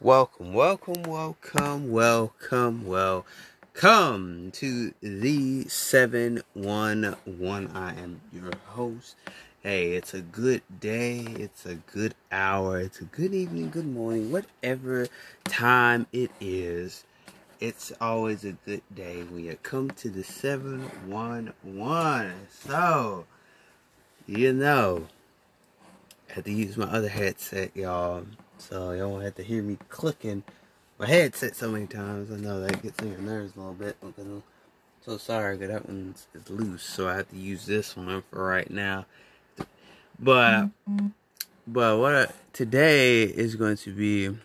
Welcome to the 711. I am your host. Hey, it's a good day, it's a good hour, it's a good evening, good morning, whatever time it is. It's always a good day when you come to the 711. So, you know, I had to use my other headset, y'all. So y'all won't have to hear me clicking my headset so many times. I know that gets in your nerves a little bit. I'm so sorry, because that one's loose, so I have to use this one for right now. But today is going to be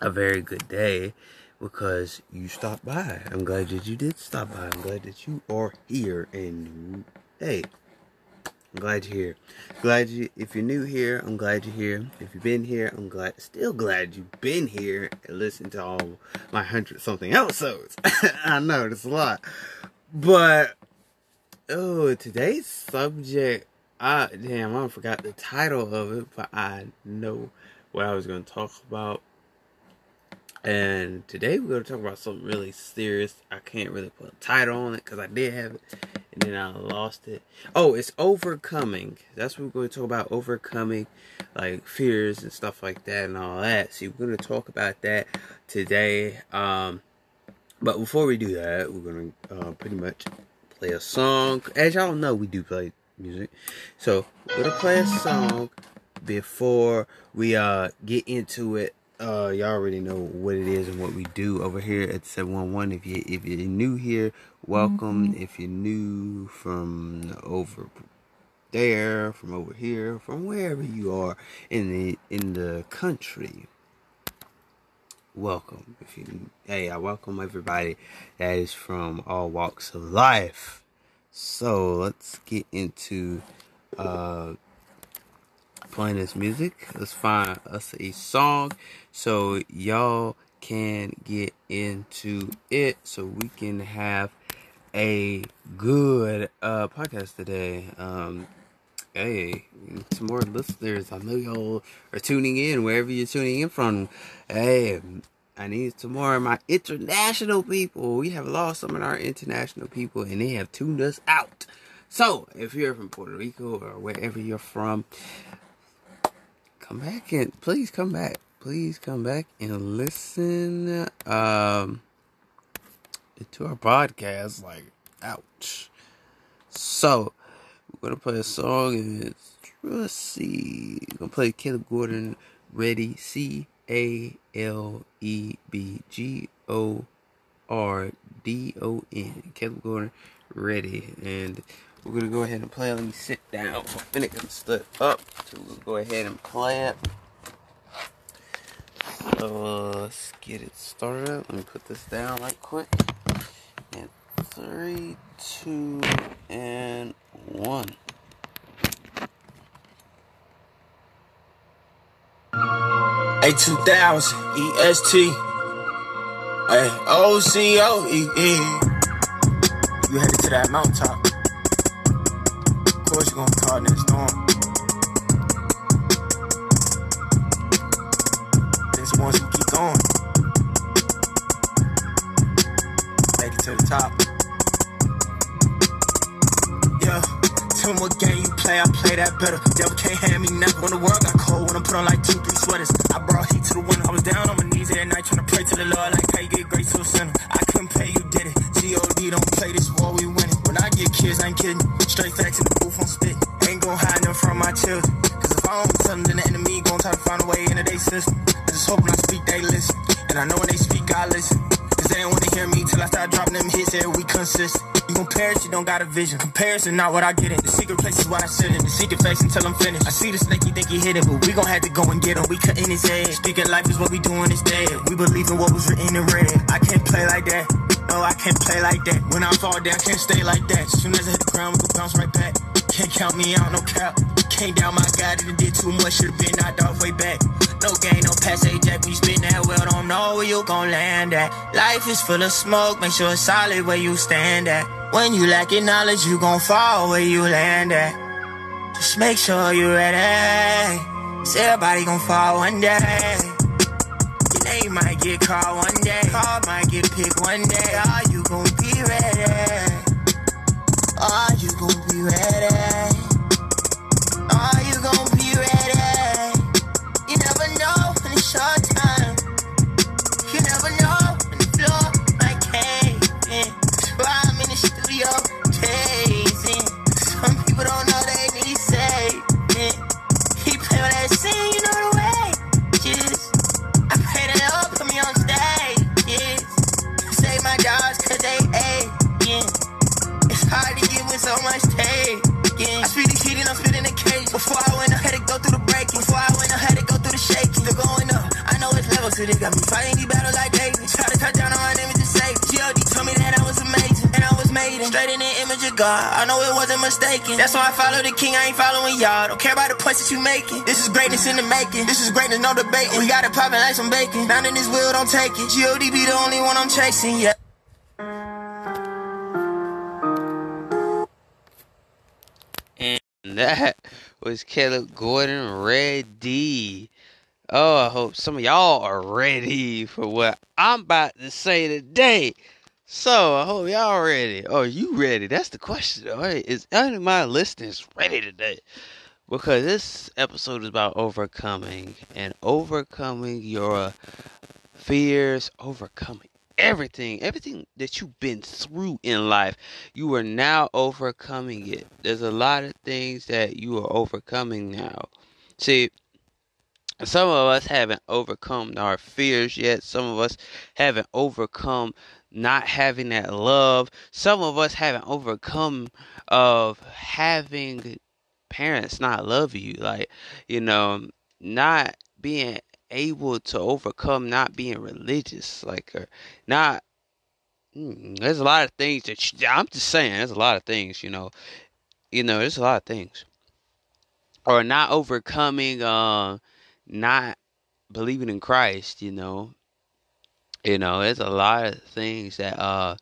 a very good day because you stopped by. I'm glad that you did stop by. I'm glad that you are here, and hey, I'm glad you're here. If you're new here, I'm glad you're here. If you've been here, I'm still glad you've been here and listened to all my 100-something episodes. I know, that's a lot. But, oh, today's subject, I forgot the title of it, but I know what I was going to talk about. And today we're going to talk about something really serious. I can't really put a title on it because I did have it, and then I lost it. Oh, it's overcoming. That's what we're going to talk about, overcoming, like, fears and stuff like that and all that. So we're going to talk about that today. But before we do that, we're going to pretty much play a song. As y'all know, we do play music. So we're going to play a song before we get into it. Y'all already know what it is and what we do over here at 711. If you're new here, welcome. Mm-hmm. If you're new from over there, from over here, from wherever you are in the country, welcome. I welcome everybody that is from all walks of life. So let's get into playing this music. Let's find us a song so y'all can get into it, so we can have a good podcast today. Hey, some more listeners, I know y'all are tuning in wherever you're tuning in from. Hey, I need some more of my international people. We have lost some of our international people, and they have tuned us out. So if you're from Puerto Rico or wherever you're from, come back and please come back. Please come back and listen to our podcast. Like, ouch. So, we're going to play a song. And it's, let's see. We're going to play Caleb Gordon, Ready, Caleb Gordon. Caleb Gordon, Ready. And we're going to go ahead and play it. Let me sit down for a minute. I'm stood up. So we'll go ahead and play it. So let's get it started. Let me put this down right quick. And 3, 2, and 1. A2000 EST. A OCOEE. You headed to that mountaintop. You're gonna call this storm. This once you keep going, make it to the top. Yeah, two more game you play, I play that better. Devil can't hand me nothing. When the world got cold, when I put on like 2-3 sweaters, I brought heat to the wind. I was down on my knees every night trying to pray to the Lord, like how you get grace to a sinner. I couldn't pay, you did it. G.O.D. don't play this war, we win it. When I get kids, I ain't kidding. Straight facts in the booth, I'm spitting. Ain't gon' hide them from my children. Cause if I don't tell them, then the enemy gon' try to find a way into their system. I just hope when I speak, they listen. And I know when they speak, I listen. Cause they don't wanna hear me till I start dropping them hits every week consistent. You gon' perish, you don't got a vision. Comparison, not what I get in. The secret place is what I sit in. The secret face until I'm finished. I see the snake, you think he hit it, but we gon' have to go and get him. We cutting his head. Speaking life is what we doing instead. We believe in what was written in red. I can't play like that. No, I can't play like that. When I fall down, can't stay like that. Soon as I hit the ground, we gon' bounce right back. Can't count me out, no cap. Came down, my God, and did too much. Should've been knocked off way back. No gain, no pass, A-Jack, we spin that well. Don't know where you gon' land at. Life is full of smoke, make sure it's solid where you stand at. When you lack in knowledge, you gon' fall where you land at. Just make sure you're ready. 'Cause everybody gon' fall one day. might get caught one day. Car might get picked one day. Are you gon' be ready? Are you gon' be ready? Are you gon' be ready? You never know when it's your time. You never know when the floor might cave in. While I'm in the studio, chasing. Some people don't know they need saving. He play with that scene, you know the way. Just, I pray that they'll put me on stage. Yes. Save my dogs 'cause they ate. Yeah. It's hard to get with so much tape. Yeah. I speak the heat and I'm spitting the cage. Before I went, I had to go through the breaking. Before I went, I had to go through the shaking. Still going up. I know it's levels to this. Got me fighting these battles like David. Try to cut down on my name and just save it. G.O.D. told me that I was amazing. And I was made in. Straight in the image of God. I know it wasn't mistaken. That's why I follow the king. I ain't following y'all. Don't care about the points that you making. This is greatness in the making. This is greatness, no debating. We got it popping like some bacon. Not in this wheel, don't take it. G.O.D. be the only one I'm chasing, yeah. That was Caleb Gordon, ready. Oh, I hope some of y'all are ready for what I'm about to say today. So, I hope y'all ready. Are you ready? That's the question. All right, is any of my listeners ready today? Because this episode is about overcoming. And overcoming your fears, overcoming everything that you've been through in life, you are now overcoming it. There's a lot of things that you are overcoming now. See, some of us haven't overcome our fears yet. Some of us haven't overcome not having that love. Some of us haven't overcome of having parents not love you. Like, you know, not being able to overcome not being religious, like, or not. There's a lot of things that I'm just saying. There's a lot of things, you know. There's a lot of things, or not overcoming, not believing in Christ. You know. There's a lot of things that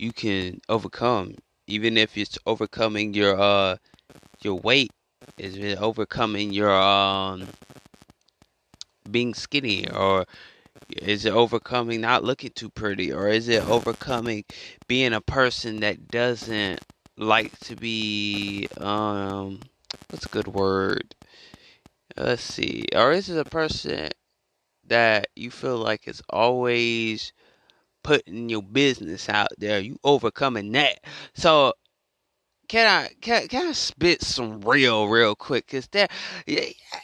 you can overcome, even if it's overcoming your weight, is overcoming your being skinny, or is it overcoming not looking too pretty, or is it overcoming being a person that doesn't like to be what's a good word, let's see, or is it a person that you feel like is always putting your business out there? You overcoming that. So Can I spit some real quick? 'Cause that,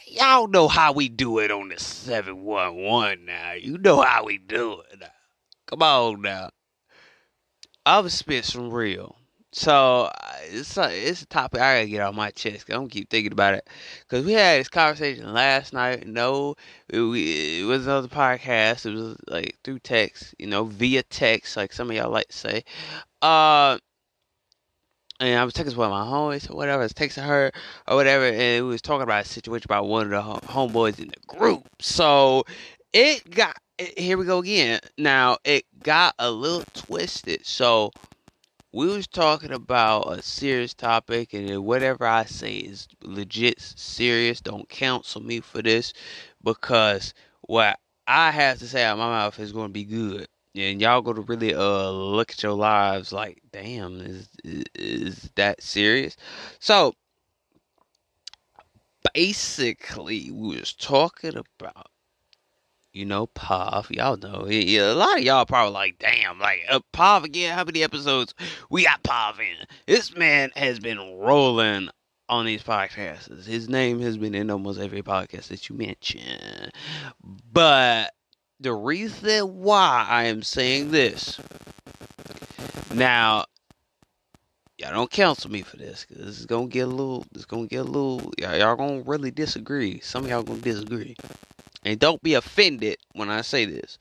y'all know how we do it on the 711 now. You know how we do it now. Come on now. I'll spit some real. So it's a topic I gotta get off my chest. I don't keep thinking about it. 'Cause we had this conversation last night. No, it was another podcast. It was like through text, via text, like some of y'all like to say. And I was texting one of my homies or whatever. I was texting her or whatever. And we was talking about a situation about one of the homeboys in the group. So, here we go again. Now, it got a little twisted. So, we was talking about a serious topic. And whatever I say is legit serious. Don't counsel me for this. Because what I have to say out of my mouth is going to be good. And y'all go to really look at your lives like, damn, is that serious? So, basically, we was talking about, Pav. Y'all know, a lot of y'all probably like, damn, like, Pav again, how many episodes we got Pav in? This man has been rolling on these podcasts. His name has been in almost every podcast that you mention. But the reason why I am saying this, now, y'all don't counsel me for this, 'cause this is gonna get a little, y'all gonna really disagree. Some of y'all gonna disagree, and don't be offended when I say this.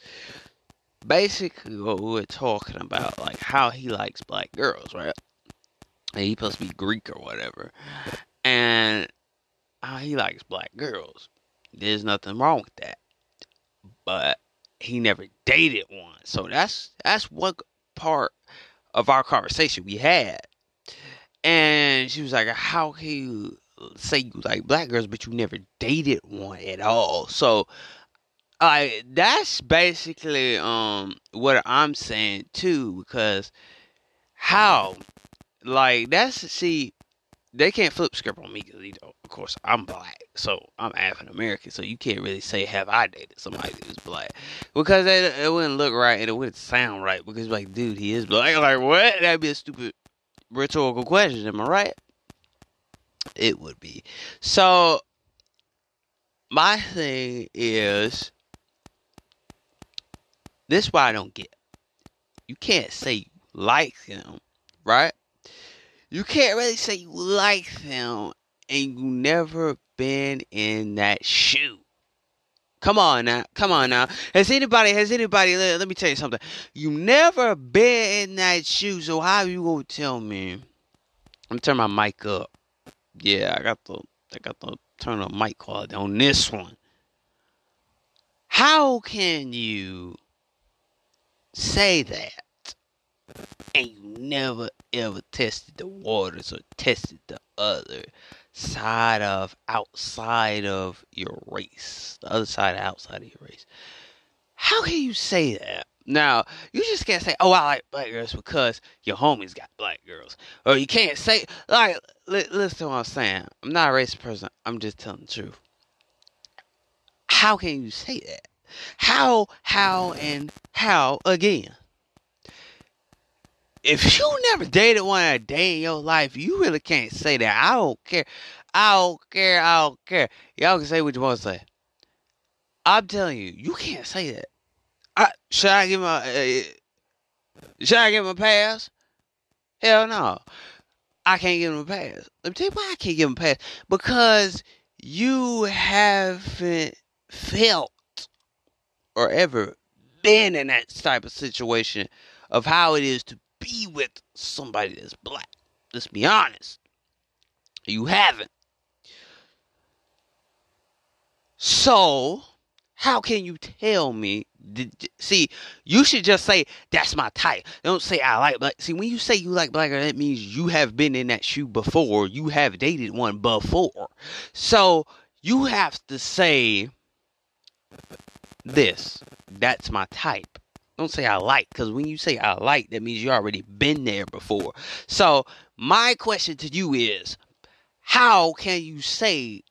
Basically, what we were talking about, like how he likes black girls, right? And he supposed to be Greek or whatever, and how he likes black girls. There's nothing wrong with that, but he never dated one. So that's one part of our conversation we had. And she was like, how can you say you like black girls, but you never dated one at all? So That's basically what I'm saying too, because how, like, they can't flip script on me because, of course, I'm black, so I'm African American, so you can't really say have I dated somebody who's black, because it wouldn't look right and it wouldn't sound right, because like, dude, he is black. Like, what? That'd be a stupid rhetorical question, am I right? It would be. So my thing is, this is why I don't get it. You can't say you like them, right? You can't really say you like them and you never been in that shoe. Come on now. Has anybody, let me tell you something. You never been in that shoe, so how you gonna tell me? I'm turning my mic up. Yeah, I got to turn the mic quality on this one. How can you say that and you never ever tested the waters or tested the other side of outside of your race? The other side of outside of your race. How can you say that? Now, you just can't say, oh, I like black girls because your homies got black girls. Or you can't say, like, listen to what I'm saying. I'm not a racist person. I'm just telling the truth. How can you say that? How again? If you never dated one a day in your life, you really can't say that. I don't care. Y'all can say what you want to say. I'm telling you, you can't say that. Should I give him a pass? Hell no. I can't give him a pass. Let me tell you why I can't give him a pass. Because you haven't felt or ever been in that type of situation of how it is to be with somebody that's black. Let's be honest. You haven't. So how can you tell me? See, you should just say, that's my type. Don't say, I like black. See, when you say you like black, that means you have been in that shoe before. You have dated one before. So you have to say this. That's my type. Don't say I like, because when you say I like, that means you already been there before. So my question to you is, how can you say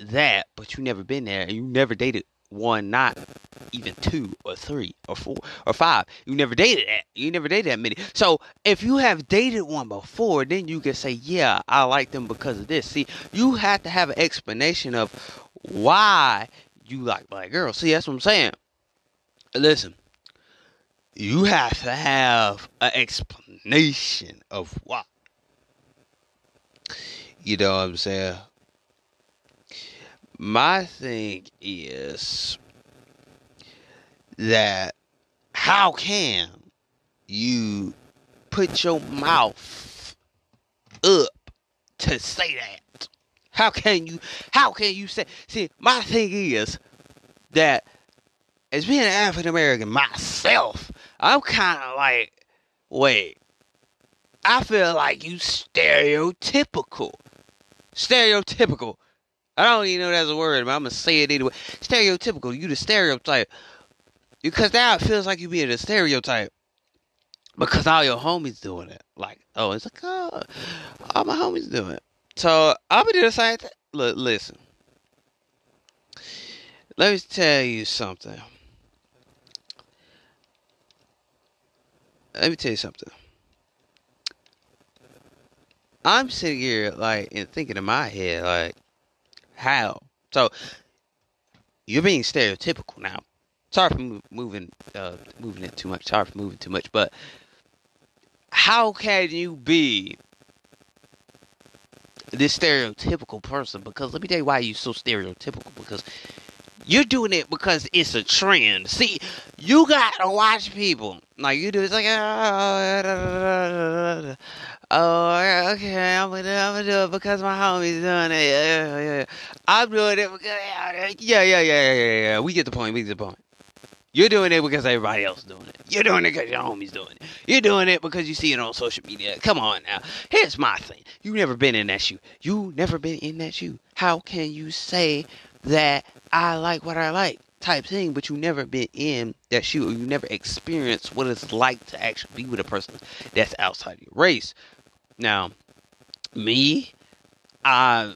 that, but you never been there, and you never dated one, not even two or three or four or five? You never dated that many. So if you have dated one before, then you can say, yeah, I like them because of this. See, you have to have an explanation of why you like black girls. See, that's what I'm saying. Listen, you have to have an explanation of why. You know what I'm saying? My thing is that how can you put your mouth up to say that? How can you say? See, my thing is that as being an African American myself, I'm kind of like, wait, I feel like you stereotypical. I don't even know that's a word, but I'm going to say it anyway. Stereotypical. You the stereotype. Because now it feels like you being a stereotype. Because all your homies doing it. Like, oh, it's like, oh, all my homies doing it. So, I'm going to do the same thing. Look, listen. Let me tell you something. I'm sitting here, like, and thinking in my head, like, how? So you're being stereotypical now. Sorry for moving it too much. But how can you be this stereotypical person? Because let me tell you why you're so stereotypical. Because you're doing it because it's a trend. See, you gotta watch people like you do. It's like, oh, okay, I'm gonna do it because my homie's doing it. Yeah. I'm doing it because yeah. We get the point. You're doing it because everybody else is doing it. You're doing it because your homie's doing it. You're doing it because you see it on social media. Come on now. Here's my thing. You never been in that shoe. How can you say that I like what I like? type thing, but you never been in that shoe, or you never experienced what it's like to actually be with a person that's outside your race. Now, me, I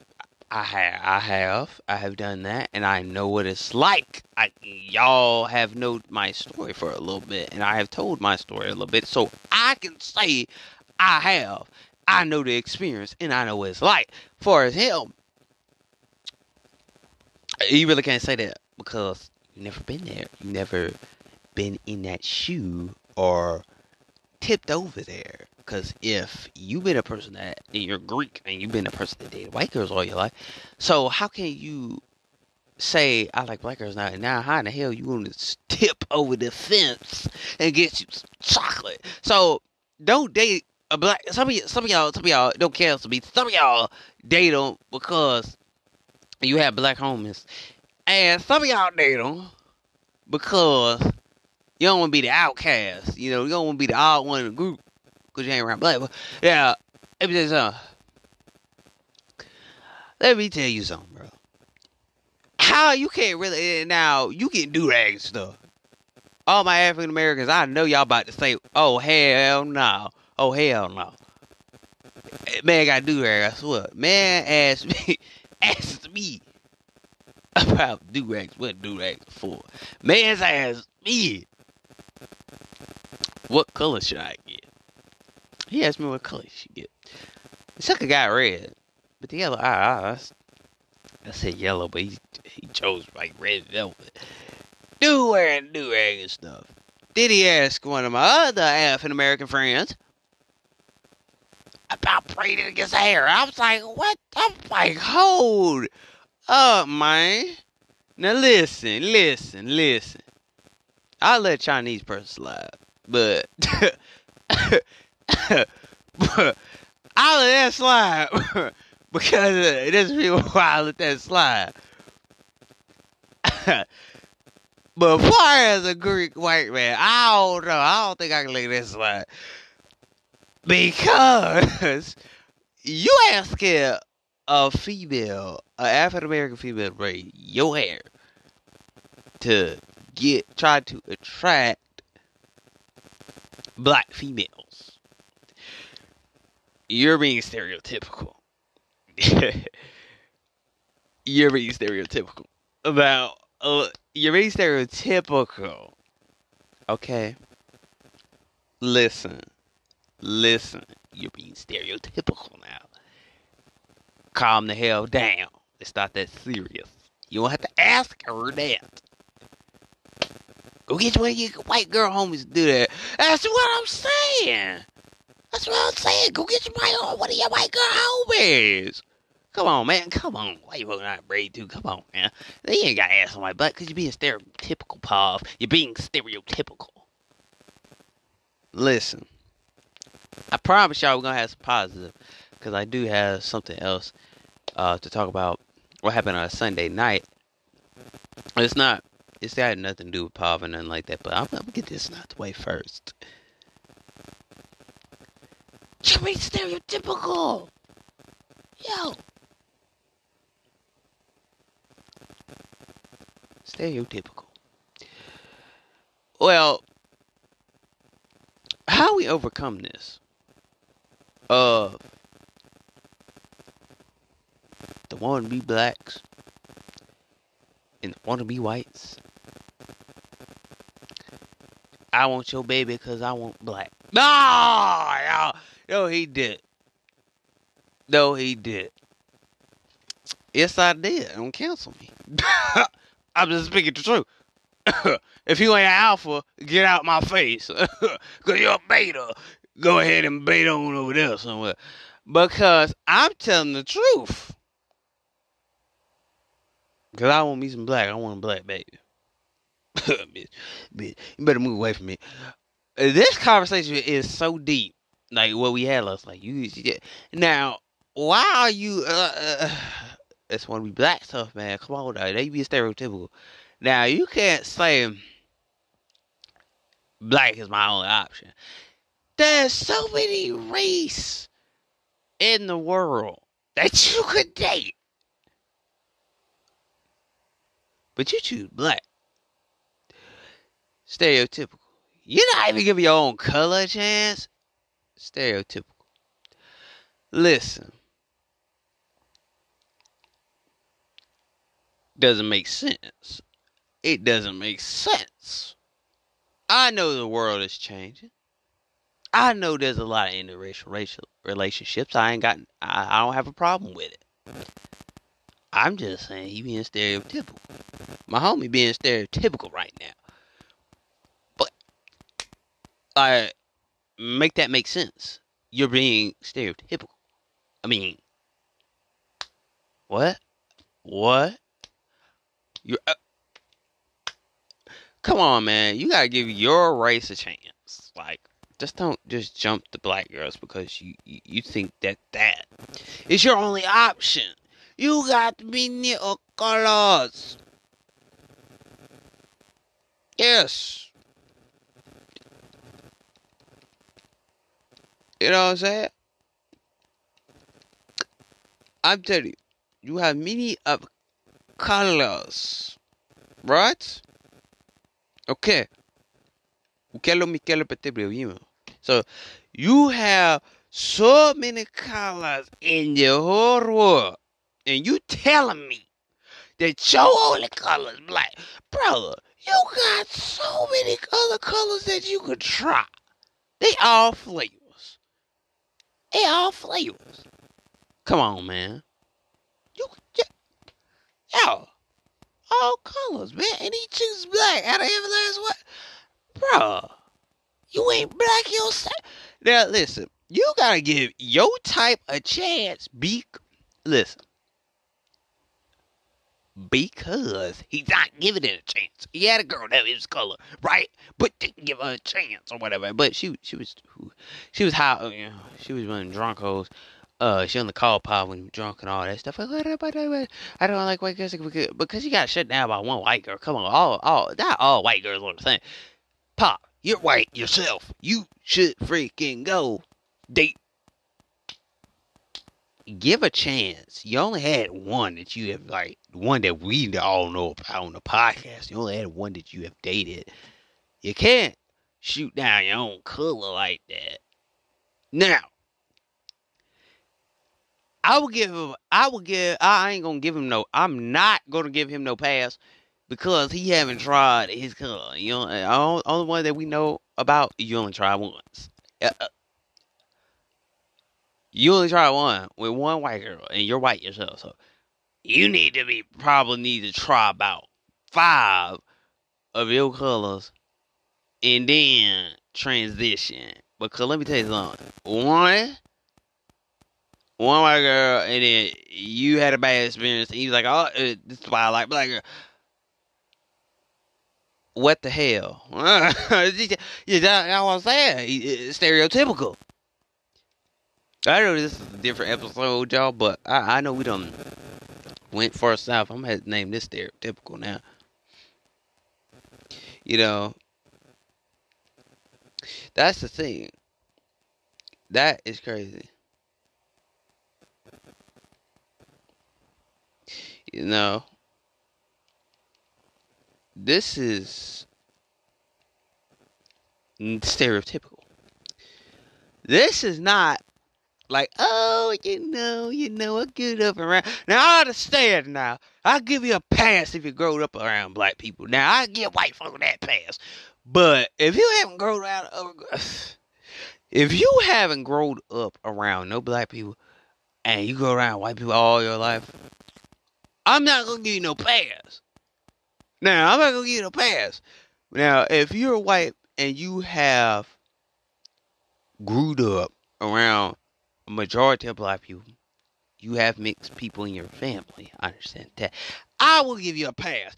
have done that, and I know what it's like. Y'all have known my story for a little bit, and I have told my story a little bit, so I can say I know the experience, and I know what it's like. For as hell, you really can't say that because you've never been there. You've never been in that shoe or tipped over there. Because if you've been a person that, you're Greek, and you've been a person that dated white girls all your life, so how can you say, I like black girls now, and now how in the hell you want to tip over the fence and get you some chocolate? So don't date a black, some of y'all don't cancel me, some of y'all date them because you have black homies, and some of y'all date them because you don't want to be the outcast, you don't want to be the odd one in the group. You ain't around black. Yeah, let me tell you something, bro. How you can't really, now you can do that stuff. All my African Americans, I know y'all about to say, oh hell no. Man got do rag, I swear. Man asked me about do rags, what do rags for. Man's asked me, what color should I get? He asked me what color you should get. The second guy red, but the yellow, I said yellow, but he chose like red velvet. Dude wearing do-rag and stuff. Then he asked one of my other African-American friends about braiding against hair. I was like, what? I'm like, hold up, man. Now listen. I'll let Chinese person slide, but... I'll let that slide because this reason why I let that slide. But as far as a Greek white man, I don't know. I don't think I can let that slide because you asking a female, an African American female, braid your hair to try to attract black females. You're being stereotypical. You're being stereotypical. Okay? Listen. You're being stereotypical now. Calm the hell down. It's not that serious. You don't have to ask her that. Go get your white girl homies to do that. That's what I'm saying. Go get one of your white girl homies. Come on, man. Why you rolling out braid, too? Come on, man. They ain't got ass on my butt because you're being stereotypical, Pav. You're being stereotypical. Listen. I promise y'all we're going to have some positive because I do have something else to talk about what happened on a Sunday night. It's got nothing to do with Pav or nothing like that, but I'm going to get this out the way first. You're being stereotypical! Yo! Stereotypical. Well, how we overcome this of the wannabe blacks and the wannabe whites. I want your baby because I want black. No, he did. Yes, I did. Don't cancel me. I'm just speaking the truth. If you ain't an alpha, get out my face. Because you're a beta. Go ahead and beta on over there somewhere. Because I'm telling the truth. Because I want me some black. I want a black baby. Bitch, you better move away from me. This conversation is so deep. Like what we had last night. Now, why are you... it's one of the black stuff, man. Come on, now. They be stereotypical. Now, you can't say black is my only option. There's so many races in the world that you could date. But you choose black. Stereotypical. You're not even giving your own color a chance. Stereotypical. Listen. Doesn't make sense. It doesn't make sense. I know the world is changing. I know there's a lot of interracial relationships. I don't have a problem with it. I'm just saying he being stereotypical. My homie being stereotypical right now. But make that make sense. You're being stereotypical. I mean, what? You're come on, man. You gotta give your race a chance. Like, just don't just jump the black girls because you think that is your only option. You got many colors. Yes. You know what I'm saying? I'm telling you, you have many of colors, right? Okay. So, you have so many colors in the whole world, and you telling me that your only color is black. Brother, you got so many other colors that you could try. They all flavors. Come on, man. Yo, all colors, man. And he chooses black out of every last one. Bro, you ain't black yourself. Now, listen. You gotta give your type a chance. Because he's not giving it a chance. He had a girl that was his color, right? But didn't give her a chance or whatever. But she was high. You know, she was running drunk hoes. She on the call pod when you drunk and all that stuff. I don't like white girls because you got shut down by one white girl. Come on, not all white girls are the same. Pop, you're white yourself. You should freaking go date. Give a chance. You only had one that you have, like, one that we all know about on the podcast. You only had one that you have dated. You can't shoot down your own color like that. Now, I'm not gonna give him no pass because he haven't tried his color. You know, the only one that we know about, you only try once. You only try one with one white girl, and you're white yourself, so you probably need to try about 5 of your colors and then transition. Because let me tell you something. One white girl, and then you had a bad experience, and you was like, oh, this is why I like black girl. What the hell? That's what I'm saying. It's stereotypical. I know this is a different episode, y'all, but I know we done went far south. I'm going to name this stereotypical now. You know, that's the thing. That is crazy. You know, this is stereotypical. This is not like, oh, you know, I grew up around. Now, I understand now. I'll give you a pass if you grown up around black people. Now, I give white folk that pass. But if you haven't grown out, around no black people, and you go around white people all your life, I'm not going to give you no pass. Now, if you're white and you have grew up around a majority of black people, you have mixed people in your family. I understand that. I will give you a pass.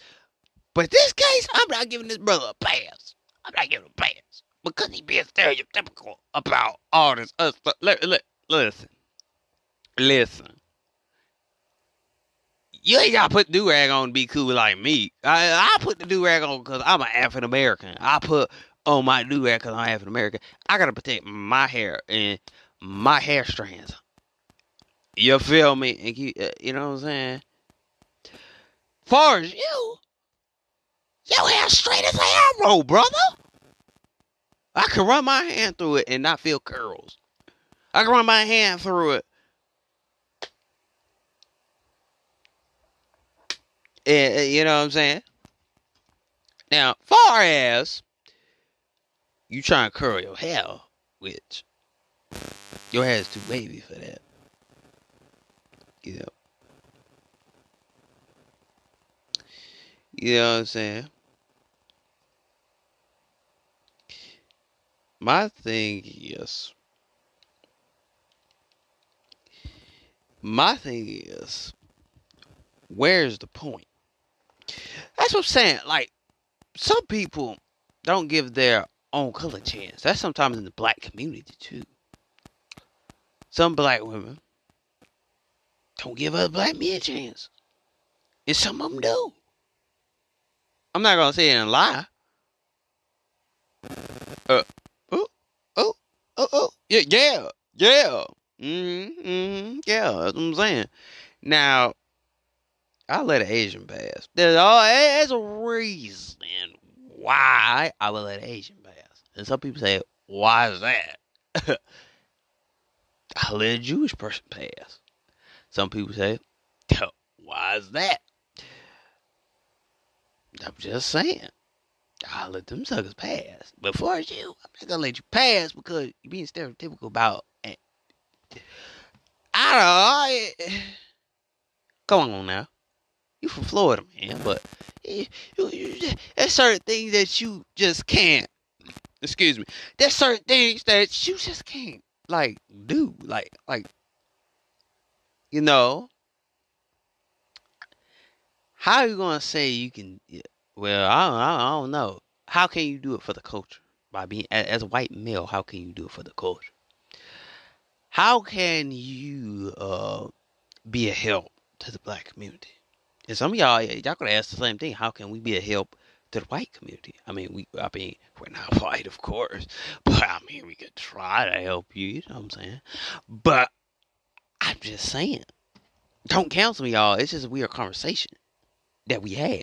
But this case, I'm not giving this brother a pass. Because he being stereotypical about all this other stuff. Listen. You ain't gotta put the do-rag on to be cool like me. I put the do-rag on because I'm an African-American. I put on my do-rag because I'm African-American. I gotta protect my hair and my hair strands. You feel me? And you know what I'm saying? Far as you, Your hair straight as an arrow, brother. I can run my hand through it and not feel curls. I can run my hand through it and, you know what I'm saying? Now, far as you try and curl your hair, which your hair is too wavy for that. You know what I'm saying? My thing is, where's the point? That's what I'm saying. Like, some people don't give their own color a chance. That's sometimes in the black community too. Some black women don't give other black men a chance, and some of them do. I'm not gonna say it and lie. Yeah, that's what I'm saying. Now, I let an Asian pass. There's a reason why I would let an Asian pass. And some people say, why is that? I let a Jewish person pass. Some people say, why is that? I'm just saying. I'll let them suckers pass. But for you, I'm not gonna let you pass because you're being stereotypical about it. I don't know. Come on now. You from Florida, man, but there's certain things that you just can't. Excuse me. There's certain things that you just can't, like, do. Like, you know, how are you going to say you can, well, I don't know. How can you do it for the culture? By being, as a white male, how can you do it for the culture? How can you be a help to the black community? And some of y'all could ask the same thing. How can we be a help to the white community? I mean, we're not white, of course. But, I mean, we could try to help you. You know what I'm saying? But, I'm just saying. Don't cancel me, y'all. It's just a weird conversation that we had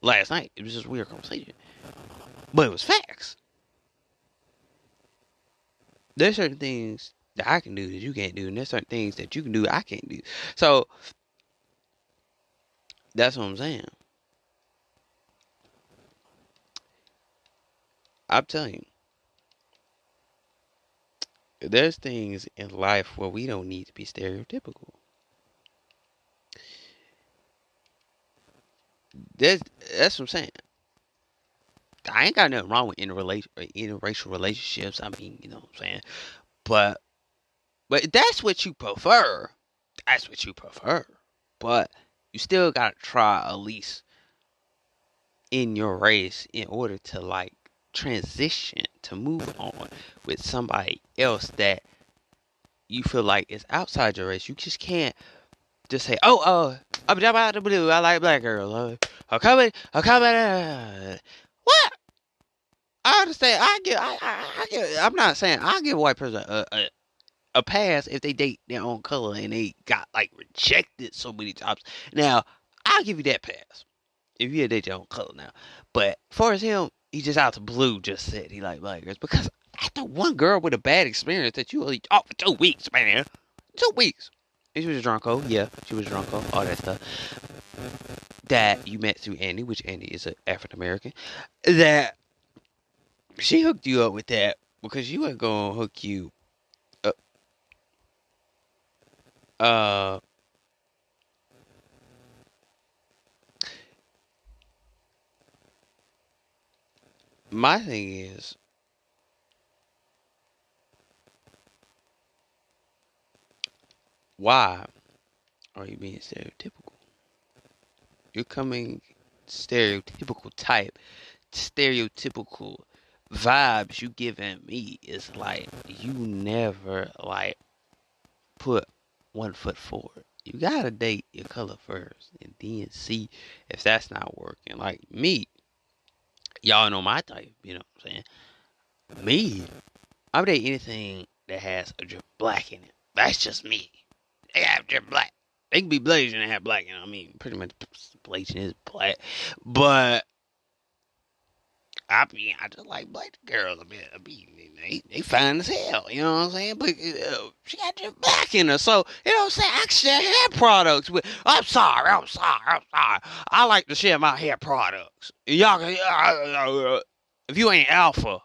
last night. It was just a weird conversation. But it was facts. There's certain things that I can do that you can't do. And there's certain things that you can do that I can't do. So, that's what I'm saying. I'm telling you. There's things in life where we don't need to be stereotypical. That's what I'm saying. I ain't got nothing wrong with interracial relationships. I mean, you know what I'm saying? But that's what you prefer. But you still got to try at least in your race in order to, like, transition, to move on with somebody else that you feel like is outside your race. You just can't just say, I'm out of the blue, I like black girls. I'm coming. What? I understand. I'm not saying I give a white person a pass if they date their own color and they got, like, rejected so many times. Now, I'll give you that pass if you date your own color now. But as far as him, he just out the blue just said he like black girls. Because after one girl with a bad experience that you only talked for 2 weeks, man. 2 weeks. And she was a drunko. Yeah, she was a drunko. All that stuff. That you met through Andy, which Andy is an African-American. That she hooked you up with that because you weren't going to hook you up. My thing is, why are you being stereotypical? You're coming stereotypical type, stereotypical vibes you giving me is like you never, like, put one foot forward. You gotta date your color first and then see if that's not working. Like me. Y'all know my type, you know what I'm saying? Me, I would date anything that has a drip black in it. That's just me. They have drip black. They can be Blasian and have black in it. I mean, pretty much Blasian is black. But I just like black girls a bit. They fine as hell, you know what I'm saying? But she got your black in her, so you know what I'm saying. I share hair products with. I'm sorry. I like to share my hair products. Y'all, if you ain't alpha,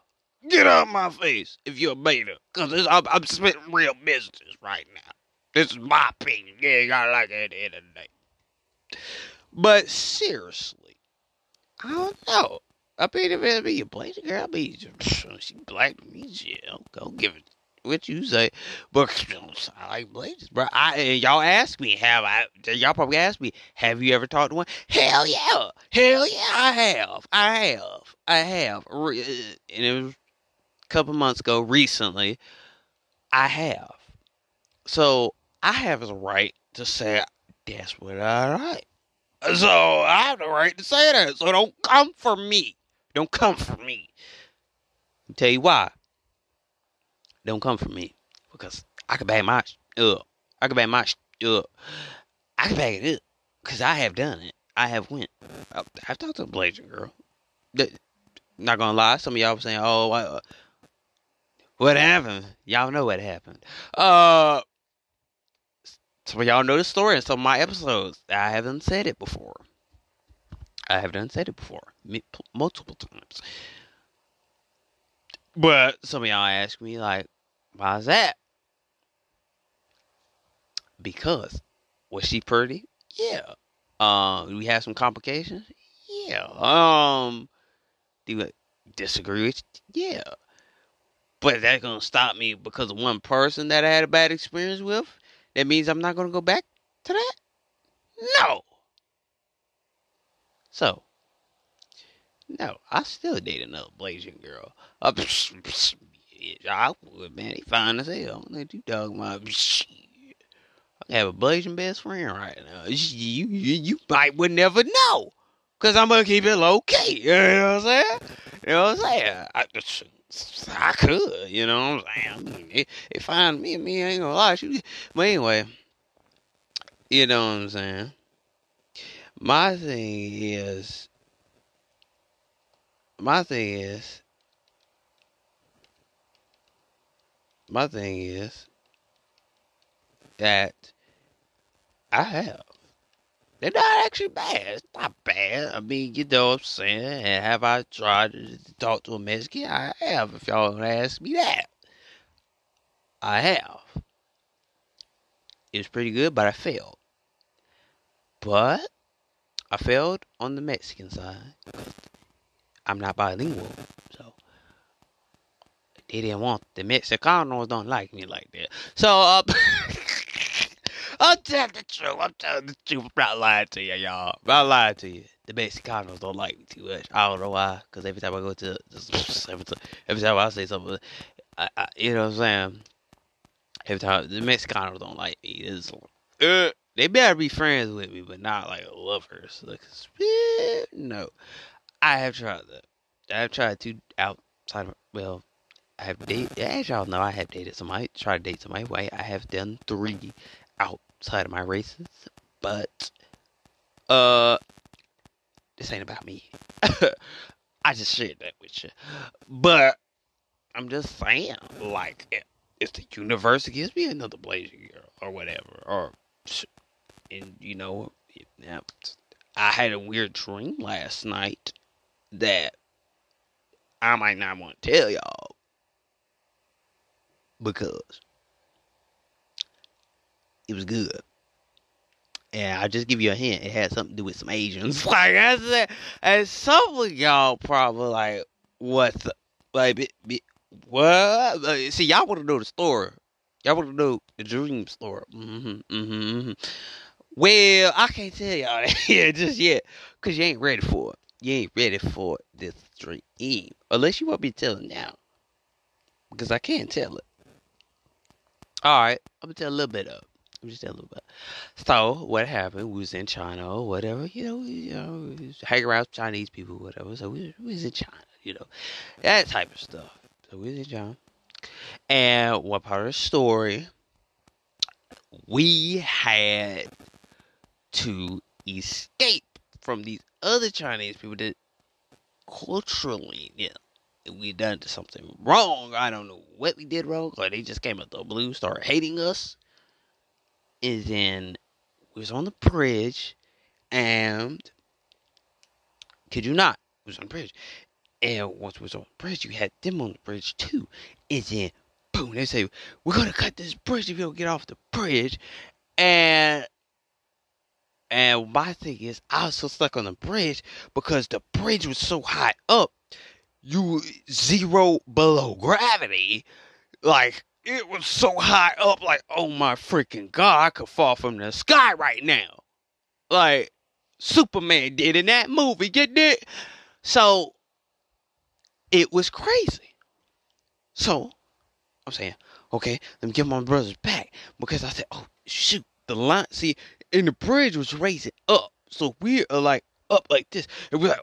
get out my face. If you're a beta, cause I'm spitting real business right now. This is my opinion. Yeah, y'all like it at the end of the day. But seriously, I don't know. I mean, if it be your black girl, I mean, she black to me, yeah, go give it what you say. But I like blazers, bro. And y'all ask me, y'all probably ask me, have you ever talked to one? Hell yeah, I have. And it was a couple months ago, recently, I have. So, I have the right to say, that's what I like. So, I have the right to say that. So, don't come for me. I'll tell you why. Don't come for me. Because I can bag my up. I can bag it up. Because I have done it. I have went. I've talked to a blazer girl. Not gonna lie. Some of y'all were saying, oh, what happened? Y'all know what happened. Some of y'all know the story in some of my episodes. I have done said it before, multiple times. But some of y'all ask me, like, why's that? Because, was she pretty? Yeah. Do we have some complications? Yeah. Do you disagree with you? Yeah. But is that going to stop me because of one person that I had a bad experience with? That means I'm not going to go back to that? No. So, no, I still date another blazing girl. I would, man. He fine as hell. Don't let you dog my. I have a blazing best friend right now. You might would never know. Because I'm going to keep it low key. You know what I'm saying? I could. You know what I'm saying? I mean, it find me, I ain't going to lie. But anyway, you know what I'm saying? My thing is, that I have. They're not actually bad. It's not bad. I mean, you know what I'm saying. And have I tried to talk to a Mexican? I have. If y'all don't ask me that, I have. It was pretty good, but I failed. But I failed on the Mexican side. I'm not bilingual, so they didn't want the Mexicanos don't like me like that. So I'm telling the truth. I'm not lying to you, y'all. I'm not lying to you. The Mexicanos don't like me too much. I don't know why. Cause every time I go to, every time I say something, I you know what I'm saying. Every time the Mexicanos don't like me, it's they better be friends with me, but not like lovers. Like, no, I have tried that. I've tried to outside of, well, I have dated, as y'all know, I have dated somebody, tried to date somebody white. I have done 3 outside of my races, but, this ain't about me. I just shared that with you. But I'm just saying, like, if the universe gives me another blazer girl or whatever, or, and you know, I had a weird dream last night that I might not want to tell y'all because it was good. And I'll just give you a hint, it had something to do with some Asians. Like I said, and some of y'all probably like, what the, like, what? Like, see, y'all want to know the story. Y'all want to know the dream story. Mm-hmm. Well, I can't tell y'all that here just yet. Because you ain't ready for it. You ain't ready for this dream. Unless you want me to tell it now. Because I can't tell it. Alright, I'm going to tell a little bit of it. So, what happened? We was in China or whatever. You know, hang around Chinese people or whatever. So, we was in China, you know. That type of stuff. So, we was in China. And one part of the story, we had to escape from these other Chinese people that culturally, yeah, we done something wrong. I don't know what we did wrong. Like, they just came out the blue, started hating us. And then we was on the bridge, and kid you not, we was on the bridge. And once we was on the bridge, you had them on the bridge too. And then, boom, they say, we're going to cut this bridge if you don't get off the bridge. And my thing is, I was so stuck on the bridge because the bridge was so high up, you zero below gravity. Like, it was so high up, like, oh my freaking God, I could fall from the sky right now. Like, Superman did in that movie, get it? So, it was crazy. So, I'm saying, okay, let me get my brothers back. Because I said, oh, shoot, the line, see, and the bridge was raising up. So, we are, like, up like this. And we're like,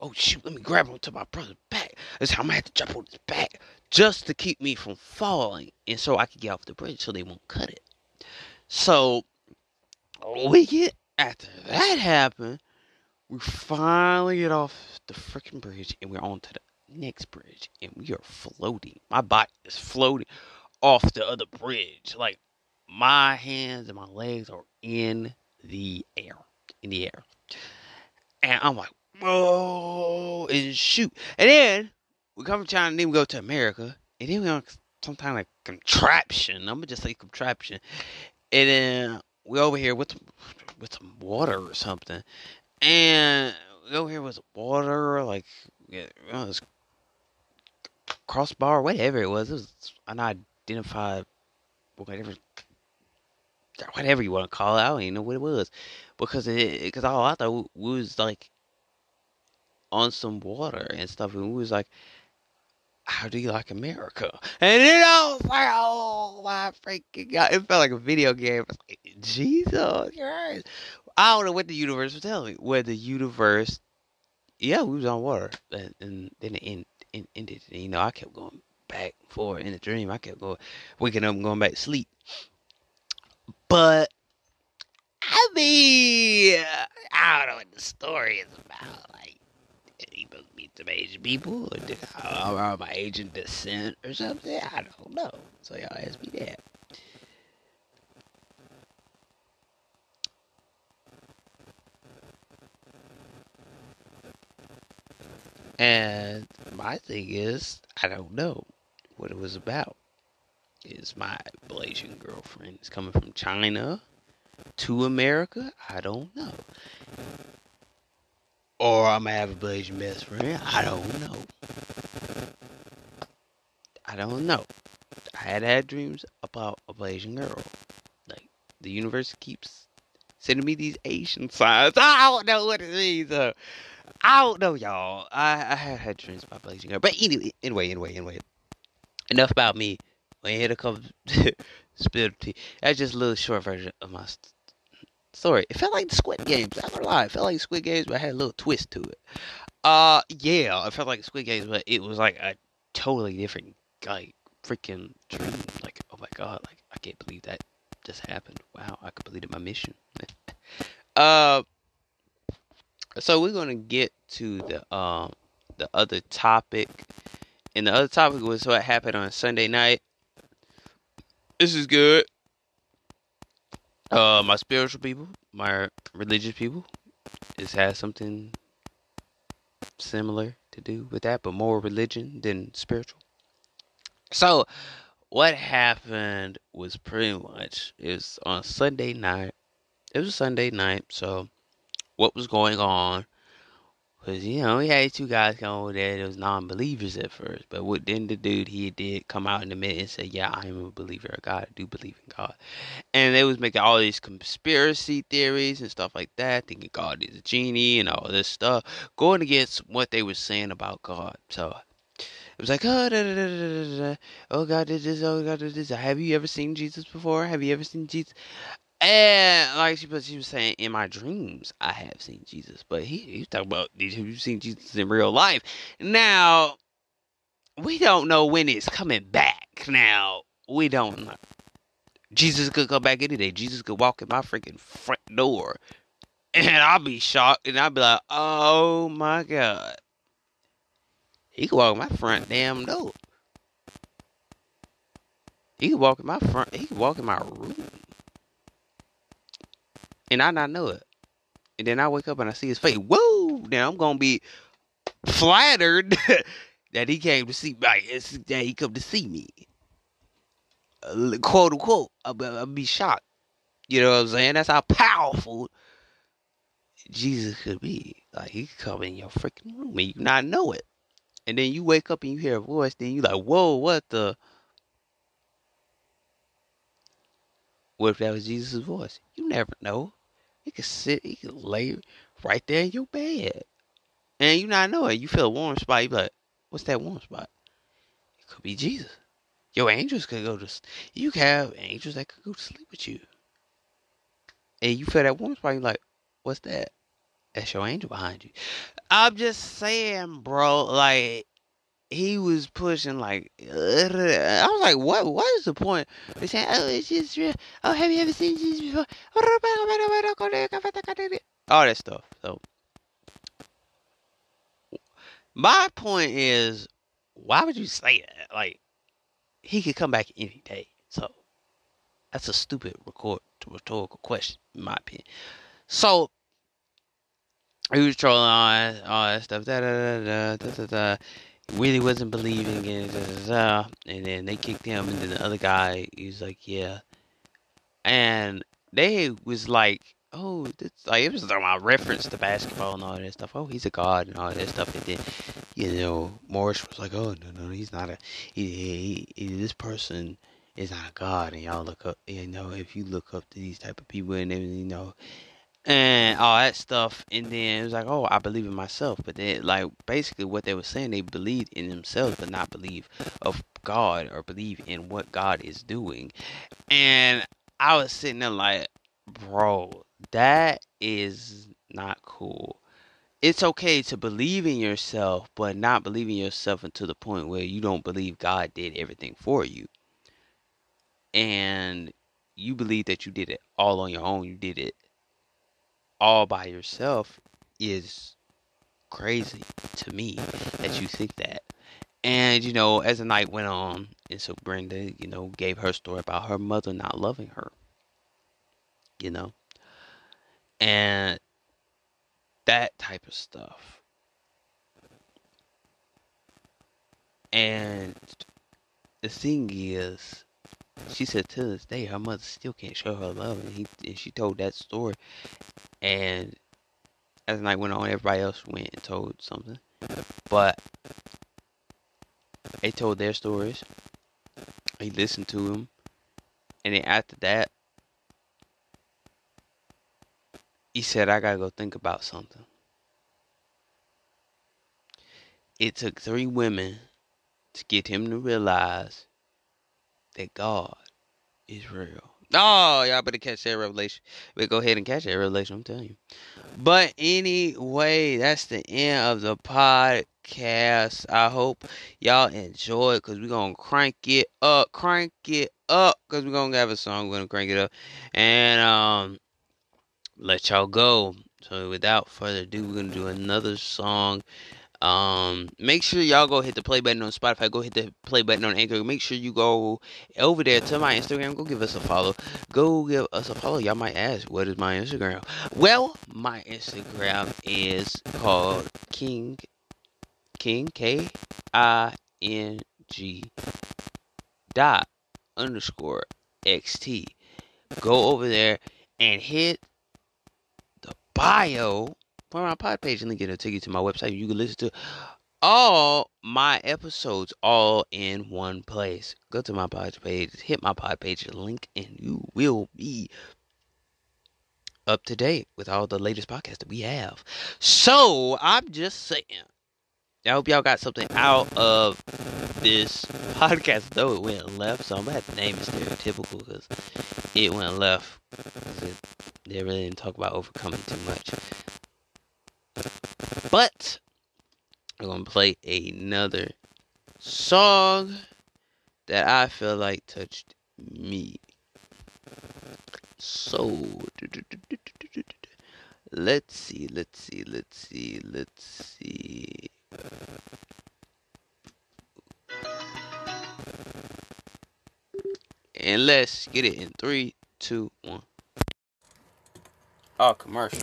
oh, shoot, let me grab onto my brother's back. I said, I'm going to have to jump on his back just to keep me from falling. And so I could get off the bridge so they won't cut it. So, we get, after that happened, we finally get off the freaking bridge and we're on to the next bridge. And we are floating. My body is floating off the other bridge. Like, my hands and my legs are in the air. And I'm like, whoa, and shoot. And then we come from China, and then we go to America, and then we on some kind of contraption. I'm gonna just say contraption. And then we over here with some water or something. And we over here with water, like, yeah, this crossbar, whatever it was. It was unidentified, whatever you want to call it. I don't even know what it was, because all I thought we was like on some water and stuff, and we was like, how do you like America? And then I was like, oh my freaking God, it felt like a video game. I was like, Jesus Christ, I don't know what the universe was telling me. Where the universe, yeah, we was on water, and then it ended. And, you know, I kept going back and forth in the dream. I kept going, waking up and going back to sleep. But I mean, I don't know what the story is about. Like, he must meet some Asian people, or my Asian descent or something. I don't know. So y'all ask me that. And my thing is, I don't know what it was about. Is my Malaysian girlfriend is coming from China to America? I don't know. Or I'm going to have a Malaysian best friend. I don't know. I had dreams about a Malaysian girl. Like, the universe keeps sending me these Asian signs. I don't know what it means. I don't know, y'all. I had dreams about a Malaysian girl. But anyway. Enough about me. When here to come spill the tea. That's just a little short version of my story. It felt like the Squid Games. I'm not gonna lie. It felt like Squid Games, but it had a little twist to it. Yeah, it felt like Squid Games, but it was like a totally different, like, freaking dream. Like, oh my God, like, I can't believe that just happened. Wow, I completed my mission. So we're gonna get to the other topic, and the other topic was what happened on Sunday night. This is good. My spiritual people, my religious people, this has something similar to do with that, but more religion than spiritual. So, what happened was pretty much, it's on Sunday night. It was Sunday night, so what was going on was, you know, we had two guys come over there that was non-believers at first, but then the dude, he did come out in the middle and say, yeah, I am a believer of God, I do believe in God. And they was making all these conspiracy theories and stuff like that, thinking God is a genie and all this stuff, going against what they were saying about God. So it was like, oh, God did this, oh, God did this. Have you ever seen Jesus before? Have you ever seen Jesus? And, like she was saying, in my dreams, I have seen Jesus. But he was talking about, have you seen Jesus in real life? Now, we don't know when it's coming back. Now, we don't know. Jesus could come back any day. Jesus could walk in my freaking front door. And I'll be shocked. And I'll be like, oh, my God. He could walk in my front damn door. He could walk in my front. He could walk in my room. And I not know it. And then I wake up and I see his face. Whoa! Now I'm going to be flattered that he came to see me. Quote unquote. I'll be shocked. You know what I'm saying? That's how powerful Jesus could be. Like, he could come in your freaking room and you not know it. And then you wake up and you hear a voice. Then you like, whoa, what the? What if that was Jesus' voice? You never know. He could sit, he could lay right there in your bed. And you not know it. You feel a warm spot. You be like, what's that warm spot? It could be Jesus. Your angels could go to sleep. You could have angels that could go to sleep with you. And you feel that warm spot. You're like, what's that? That's your angel behind you. I'm just saying, bro, like, he was pushing, like, I was like, what is the point? They saying, oh, it's just real. Oh, have you ever seen Jesus before? All that stuff. So, my point is, why would you say that? Like, he could come back any day. So, that's a stupid rhetorical question, in my opinion. So, he was trolling all that stuff. Really wasn't believing in it. And then they kicked him. And then the other guy, he was like, yeah. And they was like, oh, this, like, it was like my reference to basketball and all that stuff. Oh, he's a god and all that stuff. And then, you know, Morris was like, oh, no, he's not a. This person is not a god. And y'all look up, you know, if you look up to these type of people and everything, you know. And all that stuff, and then it was like, oh, I believe in myself. But then, like, basically what they were saying, they believed in themselves, but not believe of God or believe in what God is doing. And I was sitting there like, bro, that is not cool. It's okay to believe in yourself, but not believe in yourself until the point where you don't believe God did everything for you. And you believe that you did it all on your own. You did it all by yourself is crazy to me that you think that. And, you know, as the night went on, and so Brenda, you know, gave her story about her mother not loving her, you know, and that type of stuff. And the thing is, she said to this day her mother still can't show her love, and she told that story. And as the night went on, everybody else went and told something, but they told their stories. He listened to them, and then after that, he said, "I gotta go think about something." It took 3 women to get him to realize that God is real. Oh, y'all better catch that revelation. But go ahead and catch that revelation, I'm telling you. But anyway, that's the end of the podcast. I hope y'all enjoy it, because we're going to crank it up. Crank it up, because we're going to have a song. We're going to crank it up. And let y'all go. So without further ado, we're going to do another song. Make sure y'all go hit the play button on Spotify. Go hit the play button on Anchor. Make sure you go over there to my Instagram. Go give us a follow. Y'all might ask, what is my Instagram? Well, my Instagram is called King KING_XT. Go over there and hit the bio on my pod page, and link it will take you to my website. You can listen to all my episodes all in one place. Go to my pod page, hit my pod page link, and you will be up to date with all the latest podcasts that we have. So I'm just saying, I hope y'all got something out of this podcast. Though it went left, so I'm gonna have to name it stereotypical, because it went left. They really didn't talk about overcoming too much. But I'm going to play another song that I feel like touched me. So, let's see. And let's get it in 3, 2, 1. Oh, commercial.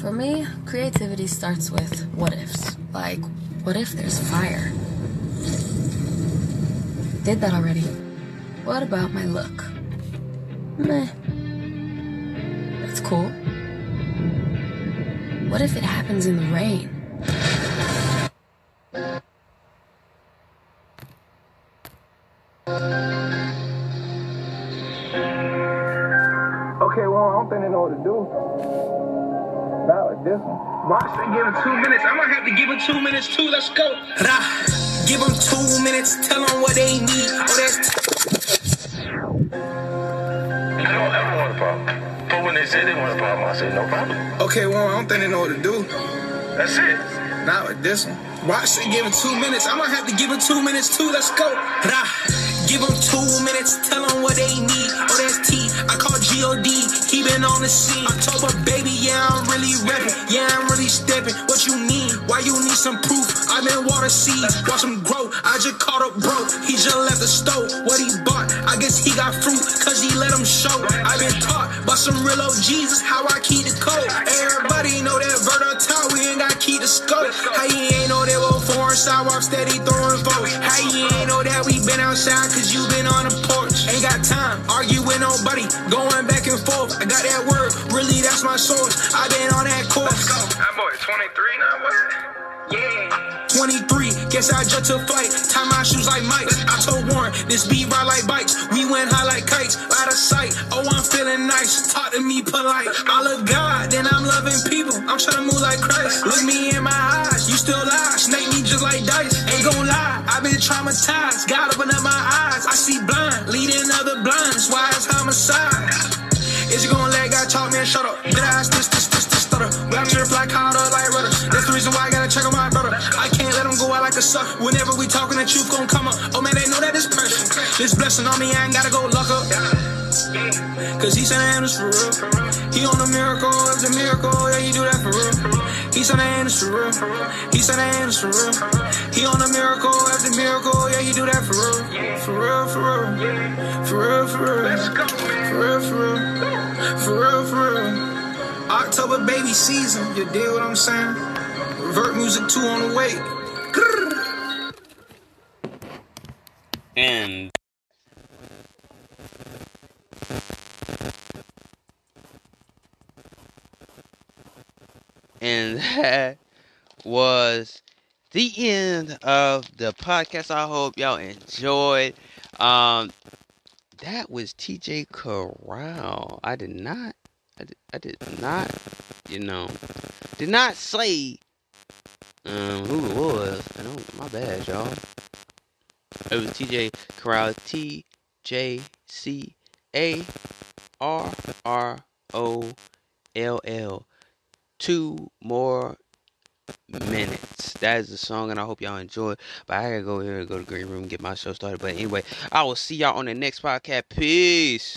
For me, creativity starts with what ifs. Like, what if there's fire? Did that already. What about my look? Meh. That's cool. What if it happens in the rain? Okay, well, I don't think they know what to do. Not like this one. Well, I said give him 2 minutes. I'm gonna have to give him 2 minutes too. Let's go. Rah. Give him 2 minutes. Tell them what they need. Oh, that's... I don't ever want a problem. But when they say they want a problem, I say no problem. Okay, well, I don't think they know what to do. That's it. Not like this one. Well, I said give him 2 minutes. I'm gonna have to give him 2 minutes too. Let's go. Rah. Give him 2 minutes. Tell them what they need. Oh, that's tea. I call G.O.D. He been on the scene. October, baby, yeah, I'm really reppin'. Yeah, I'm really steppin'. What you mean? Why you need some proof? I been water seeds. Watch him grow. I just caught up broke. He just left the stove. What he bought? I guess he got fruit. Cause he let him show. I been taught by some real OGs how I keep the code. Everybody know that Verda Tower. We ain't got key to scope. How you ain't know that we're foreign sidewalks steady throwing votes? How you ain't know that we been outside? Cause you been on the porch. Ain't got time, argue with nobody. Going back and forth. I got that word. Really, that's my source. I been on that course. That boy 23 now, what? Yeah. 23. Guess I just took flight. Tie my shoes like Mike. I told Warren, this beat ride like bikes. We went high like kites. Out of sight. Oh, I'm feeling nice. Talk to me polite. I love God, then I'm loving people. I'm trying to move like Christ. Look me in my eyes. You still lie. Snake me just like dice. Ain't gon' lie. I've been traumatized. God opened up my eyes. I see blind, leading other blinds. Why it's homicide? Is you gonna let God talk, man? Shut up. Did I ask this stutter? Black shirt, black collar, like rudder. That's the reason why I gotta check on my brother. I can't let him go out like a sucker. Whenever we talking, the truth gon' come up. Oh man, they know that it's pressure. This blessing on me, I ain't gotta go luck up. Cause he said I am this for real. He on a miracle, it's a miracle. Yeah, he do that for real. He said I am this for real. He said I am this for real. He on a miracle, it's a miracle. Yeah, he do that for real. For real, for real. For real, for real. For real, for real. For real, for real. October baby season. You dig what I'm saying? Revert music 2 on the way. And that was the end of the podcast. I hope y'all enjoyed. That was TJ Corral. I did not, you know, did not say who it was. I don't, my bad, y'all. It was TJ Corral. TJCARROLL. 2 more minutes. That is the song, and I hope y'all enjoy. But I gotta go here and go to the green room and get my show started. But anyway, I will see y'all on the next podcast. Peace.